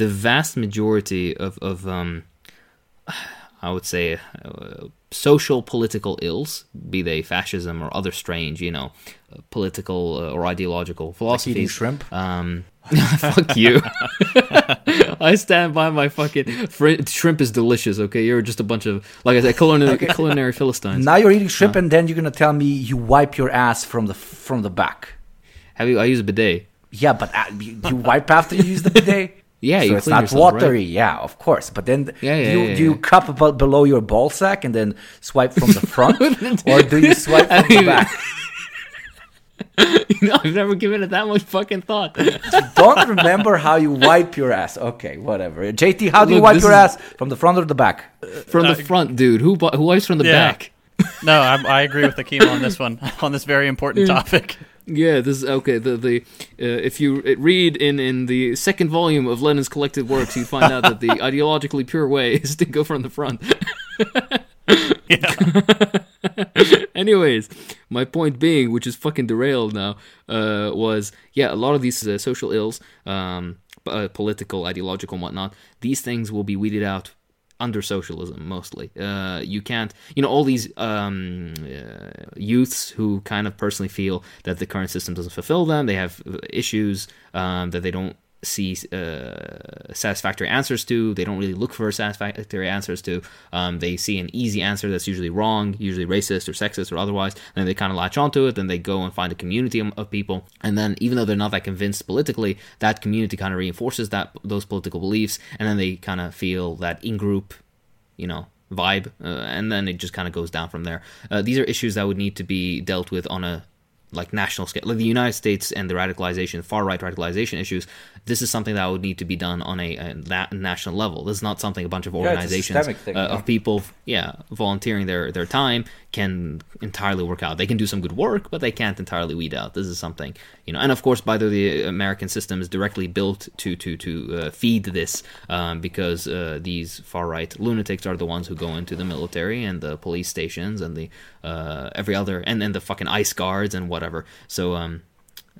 the vast majority of I would say social political ills, be they fascism or other strange, political or ideological philosophies. Like eating shrimp. Fuck you. I stand by my fucking shrimp is delicious. Okay, you're just a bunch of, like I said, culinary philistines. Now you're eating shrimp, and then you're gonna tell me you wipe your ass from the back. Have you? I use a bidet. Yeah, but you wipe after you use the bidet. Yeah, so you it's not yourself, watery. Right? Yeah, of course. But then do you cup about below your ball sack and then swipe from the front, or do you swipe from the back? I've never given it that much fucking thought. You don't remember how you wipe your ass. Okay, whatever. JT, how do you wipe your ass? From the front or the back? From the front, dude. Who wipes from the back? No, I agree with Akeem on this one. On this very important topic. Yeah, this is okay. The if you read in the second volume of Lenin's collected works, you find out that the ideologically pure way is to go from the front. Anyways, my point being, which is fucking derailed now, was a lot of these social ills, political, ideological, and whatnot. These things will be weeded out under socialism mostly. You can't, all these youths who kind of personally feel that the current system doesn't fulfill them. They have issues that they don't see satisfactory answers to. They don't really look for satisfactory answers to. They see an easy answer that's usually wrong, usually racist or sexist or otherwise, and they kind of latch onto it. Then they go and find a community of people, and then even though they're not that convinced politically, that community kind of reinforces those political beliefs, and then they kind of feel that in-group vibe, and then it just kind of goes down from there. These are issues that would need to be dealt with on a national scale, like the United States and the radicalization, far-right radicalization issues. This is something that would need to be done on a national level. This is not something a bunch of organizations of people, volunteering their time can entirely work out. They can do some good work, but they can't entirely weed out. This is something, And of course, by the American system is directly built to feed this, because these far-right lunatics are the ones who go into the military and the police stations and the every other and the fucking ICE guards and whatever. So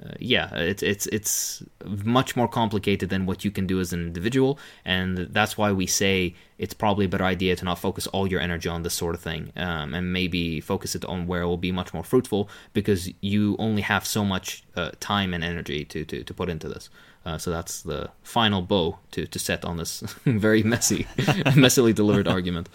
it's much more complicated than what you can do as an individual, and that's why we say it's probably a better idea to not focus all your energy on this sort of thing, and maybe focus it on where it will be much more fruitful, because you only have so much time and energy to put into this. So that's the final bow to set on this very messily delivered argument.